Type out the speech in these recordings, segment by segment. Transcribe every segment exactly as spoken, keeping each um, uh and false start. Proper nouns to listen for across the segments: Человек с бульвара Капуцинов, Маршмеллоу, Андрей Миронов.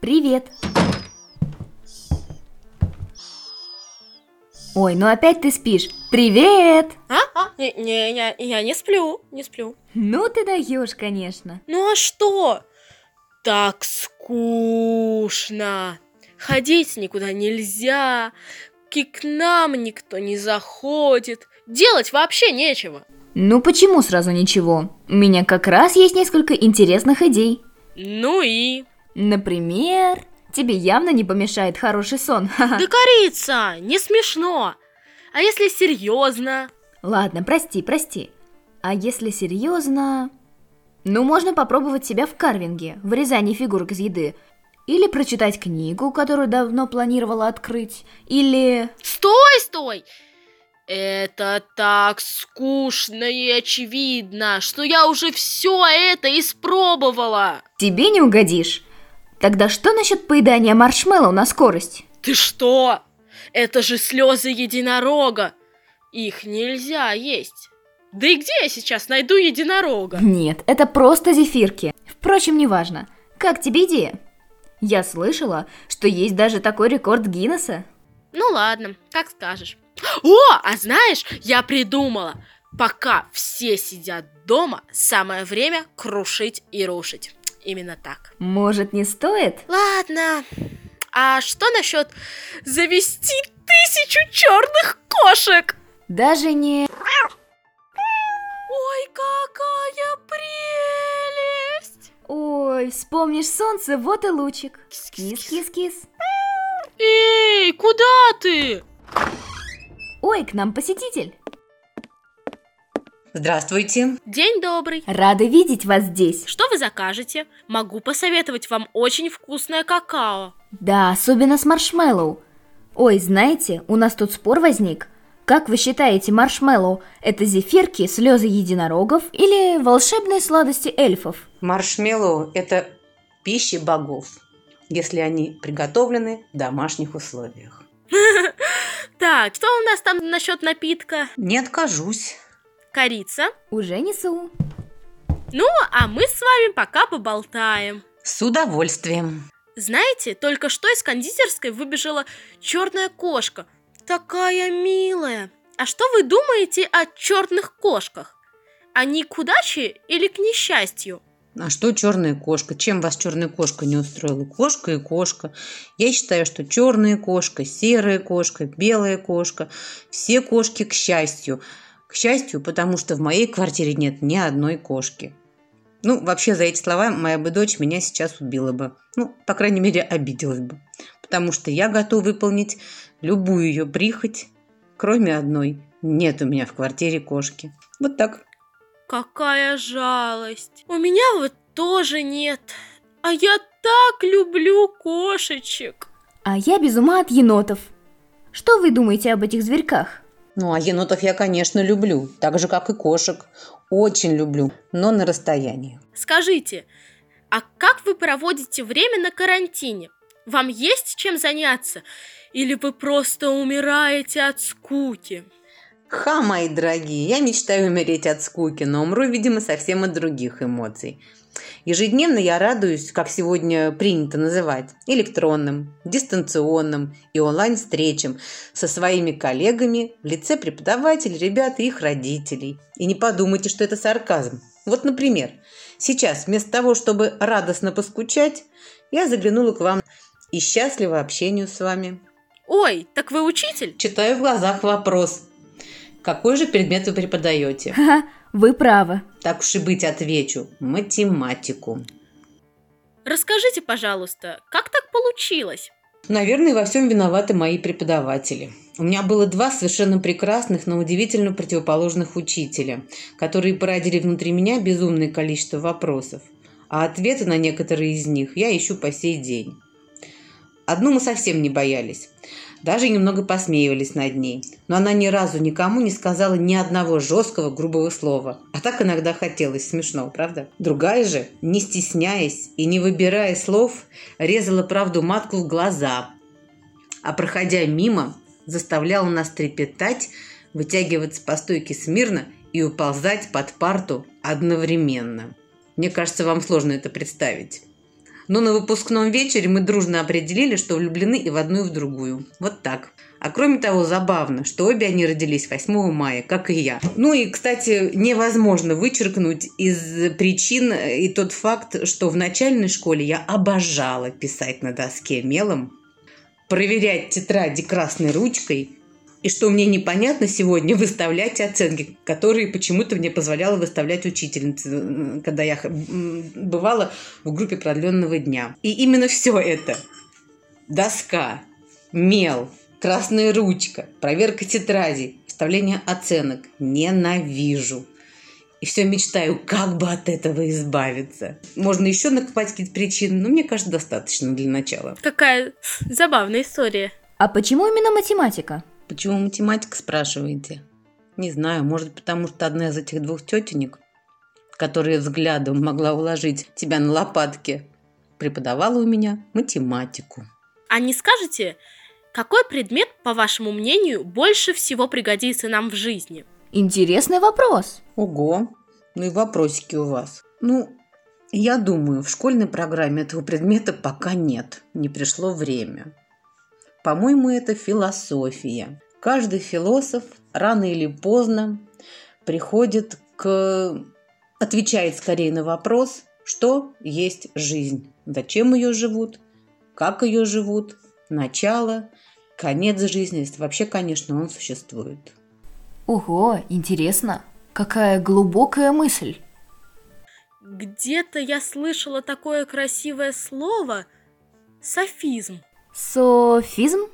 Привет. Ой, ну опять ты спишь. Привет! А? а не, я, я не сплю, не сплю. Ну ты даешь, конечно. Ну а что? Так скучно. Ходить никуда нельзя. И к нам никто не заходит. Делать вообще нечего. Ну почему сразу ничего? У меня как раз есть несколько интересных идей. Ну и? Например, тебе явно не помешает хороший сон. Да корица, не смешно. А если серьезно? Ладно, прости, прости. А если серьезно? Ну, можно попробовать себя в карвинге, вырезании фигурок из еды. Или прочитать книгу, которую давно планировала открыть. Или... Стой, стой! Это так скучно и очевидно, что я уже все это испробовала. Тебе не угодишь. Тогда что насчет поедания маршмеллоу на скорость? Ты что? Это же слезы единорога. Их нельзя есть. Да и где я сейчас найду единорога? Нет, это просто зефирки. Впрочем, неважно. Как тебе идея? Я слышала, что есть даже такой рекорд Гиннесса. Ну ладно, как скажешь. О, а знаешь, я придумала. Пока все сидят дома, самое время крушить и рушить. Именно так. Может, не стоит? Ладно. А что насчет завести тысячу черных кошек? Даже не... Ой, какая прелесть! Ой, вспомнишь солнце, вот и лучик. Кис-кис-кис. Эй, куда ты? Ой, к нам посетитель. Здравствуйте. День добрый. Рада видеть вас здесь. Что вы закажете? Могу посоветовать вам очень вкусное какао. Да, особенно с маршмеллоу. Ой, знаете, у нас тут спор возник. Как вы считаете, маршмеллоу – это зефирки, слезы единорогов или волшебные сладости эльфов? Маршмеллоу – это пища богов, если они приготовлены в домашних условиях. Так, что у нас там насчет напитка? Не откажусь. Корица? Уже несу. Ну, а мы с вами пока поболтаем. С удовольствием. Знаете, только что из кондитерской выбежала черная кошка. Такая милая. А что вы думаете о черных кошках? Они к удаче или к несчастью? А что черная кошка? Чем вас черная кошка не устроила? Кошка и кошка. Я считаю, что черная кошка, серая кошка, белая кошка. Все кошки к счастью. К счастью, потому что в моей квартире нет ни одной кошки. Ну, вообще, за эти слова моя бы дочь меня сейчас убила бы. Ну, по крайней мере, обиделась бы. Потому что я готов выполнить любую ее прихоть, кроме одной. Нет у меня в квартире кошки. Вот так. Какая жалость. У меня вот тоже нет. А я так люблю кошечек. А я без ума от енотов. Что вы думаете об этих зверьках? Ну, а енотов я, конечно, люблю. Так же, как и кошек. Очень люблю, но на расстоянии. Скажите, а как вы проводите время на карантине? Вам есть чем заняться? Или вы просто умираете от скуки? Ха, мои дорогие, я мечтаю умереть от скуки, но умру, видимо, совсем от других эмоций. Ежедневно я радуюсь, как сегодня принято называть, электронным, дистанционным и онлайн-встречам со своими коллегами в лице преподавателей, ребят и их родителей. И не подумайте, что это сарказм. Вот, например, сейчас вместо того, чтобы радостно поскучать, я заглянула к вам и счастлива общению с вами. Ой, так вы учитель? Читаю в глазах вопрос. Какой же предмет вы преподаете? Ха-ха, вы правы. Так уж и быть, отвечу. Математику. Расскажите, пожалуйста, как так получилось? Наверное, во всем виноваты мои преподаватели. У меня было два совершенно прекрасных, но удивительно противоположных учителя, которые породили внутри меня безумное количество вопросов. А ответы на некоторые из них я ищу по сей день. Одну мы совсем не боялись. Даже немного посмеивались над ней. Но она ни разу никому не сказала ни одного жесткого, грубого слова. А так иногда хотелось. Смешно, правда? Другая же, не стесняясь и не выбирая слов, резала правду матку в глаза. А проходя мимо, заставляла нас трепетать, вытягиваться по стойке смирно и уползать под парту одновременно. Мне кажется, вам сложно это представить. Но на выпускном вечере мы дружно определили, что влюблены и в одну, и в другую. Вот так. А кроме того, забавно, что обе они родились восьмого мая, как и я. Ну и, кстати, невозможно вычеркнуть из причин и тот факт, что в начальной школе я обожала писать на доске мелом, проверять тетради красной ручкой, и что мне непонятно сегодня выставлять оценки, которые почему-то мне позволяла выставлять учительница, когда я бывала в группе продленного дня. И именно все это – доска, мел, красная ручка, проверка тетрадей, вставление оценок – ненавижу. И все мечтаю, как бы от этого избавиться. Можно еще накопать какие-то причины, но мне кажется, достаточно для начала. Какая забавная история. А почему именно математика? Почему математика, спрашиваете? Не знаю, может, потому что одна из этих двух тетенек, которая взглядом могла уложить тебя на лопатки, преподавала у меня математику. А не скажете, какой предмет, по вашему мнению, больше всего пригодится нам в жизни? Интересный вопрос. Ого, ну и вопросики у вас. Ну, я думаю, в школьной программе этого предмета пока нет, не пришло время. По-моему, это философия. Каждый философ рано или поздно приходит к... отвечает скорее на вопрос, что есть жизнь, зачем ее живут, как ее живут, начало, конец жизни. Если вообще, конечно, он существует. Ого, интересно. Какая глубокая мысль. Где-то я слышала такое красивое слово «софизм». Софизм?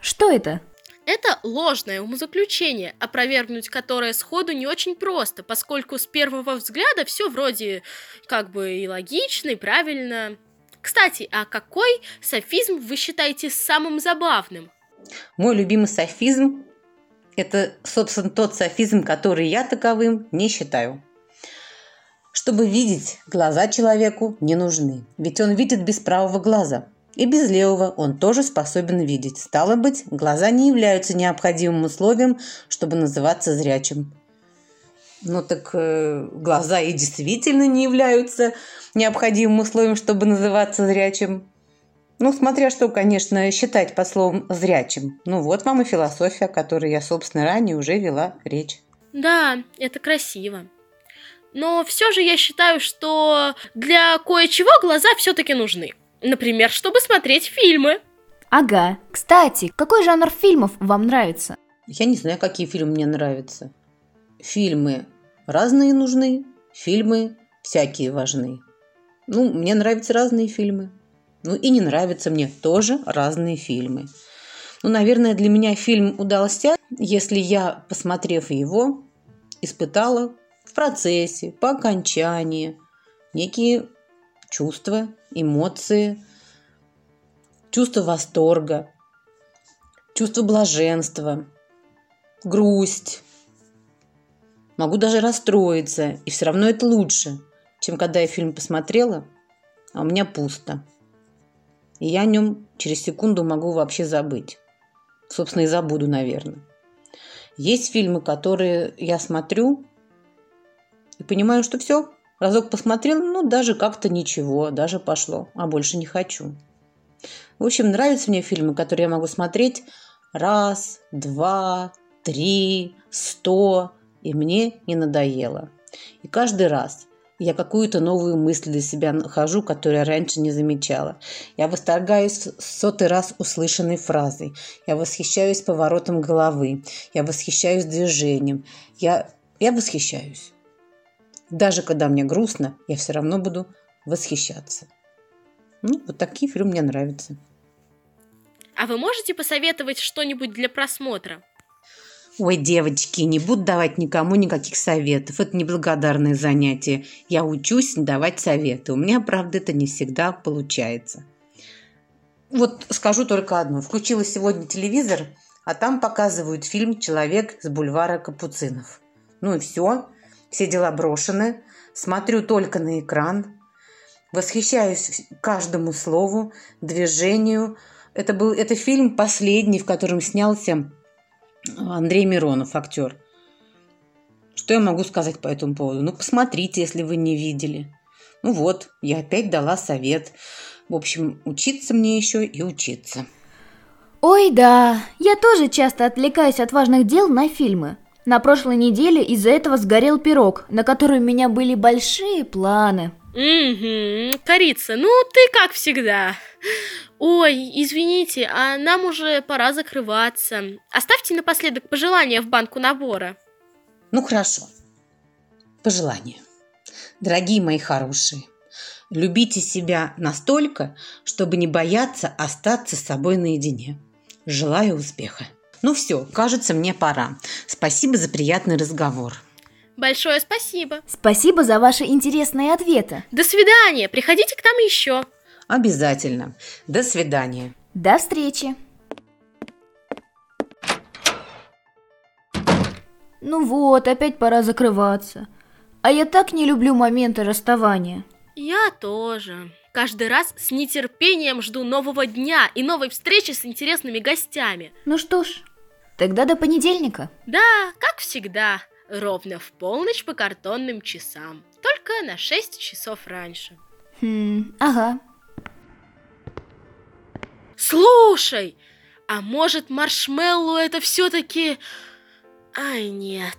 Что это? Это ложное умозаключение, опровергнуть которое сходу не очень просто, поскольку с первого взгляда все вроде как бы и логично, и правильно. Кстати, а какой софизм вы считаете самым забавным? Мой любимый софизм – это, собственно, тот софизм, который я таковым не считаю. Чтобы видеть, глаза человеку не нужны, ведь он видит без правого глаза. И без левого он тоже способен видеть. Стало быть, глаза не являются необходимым условием, чтобы называться зрячим. Ну так э, глаза и действительно не являются необходимым условием, чтобы называться зрячим. Ну, смотря что, конечно, считать под словом «зрячим». Ну вот вам и философия, о которой я, собственно, ранее уже вела речь. Да, это красиво. Но все же я считаю, что для кое-чего глаза все-таки нужны. Например, чтобы смотреть фильмы. Ага. Кстати, какой жанр фильмов вам нравится? Я не знаю, какие фильмы мне нравятся. Фильмы разные нужны, фильмы всякие важны. Ну, мне нравятся разные фильмы. Ну, и не нравятся мне тоже разные фильмы. Ну, наверное, для меня фильм удался, если я, посмотрев его, испытала в процессе, по окончании некие чувства, эмоции, чувство восторга, чувство блаженства, грусть. Могу даже расстроиться, и все равно это лучше, чем когда я фильм посмотрела, а у меня пусто. И я о нем через секунду могу вообще забыть. Собственно, и забуду, наверное. Есть фильмы, которые я смотрю и понимаю, что все. Разок посмотрел, ну, даже как-то ничего, даже пошло, а больше не хочу. В общем, нравятся мне фильмы, которые я могу смотреть раз, два, три, сто, и мне не надоело. И каждый раз я какую-то новую мысль для себя нахожу, которую я раньше не замечала. Я восторгаюсь сотый раз услышанной фразой. Я восхищаюсь поворотом головы. Я восхищаюсь движением. Я, я восхищаюсь. Даже когда мне грустно, я все равно буду восхищаться. Ну, вот такие фильмы мне нравятся. А вы можете посоветовать что-нибудь для просмотра? Ой, девочки, не буду давать никому никаких советов. Это неблагодарное занятие. Я учусь давать советы. У меня, правда, это не всегда получается. Вот скажу только одно. Включила сегодня телевизор, а там показывают фильм «Человек с бульвара Капуцинов». Ну и все. Все дела брошены, смотрю только на экран, восхищаюсь каждому слову, движению. Это был это фильм последний, в котором снялся Андрей Миронов, актер. Что я могу сказать по этому поводу? Ну, посмотрите, если вы не видели. Ну вот, я опять дала совет. В общем, учиться мне еще и учиться. Ой, да, я тоже часто отвлекаюсь от важных дел на фильмы. На прошлой неделе из-за этого сгорел пирог, на который у меня были большие планы. Угу, корица, ну ты как всегда. Ой, извините, а нам уже пора закрываться. Оставьте напоследок пожелания в банку набора. Ну хорошо, пожелания. Дорогие мои хорошие, любите себя настолько, чтобы не бояться остаться с собой наедине. Желаю успеха. Ну все, кажется, мне пора. Спасибо за приятный разговор. Большое спасибо. Спасибо за ваши интересные ответы. До свидания. Приходите к нам еще. Обязательно. До свидания. До встречи. Ну вот, опять пора закрываться. А я так не люблю моменты расставания. Я тоже. Каждый раз с нетерпением жду нового дня и новой встречи с интересными гостями. Ну что ж, тогда до понедельника. Да, как всегда. Ровно в полночь по картонным часам. Только на шесть часов раньше. Хм, ага. Слушай, а может Маршмеллоу это все-таки... Ай, нет...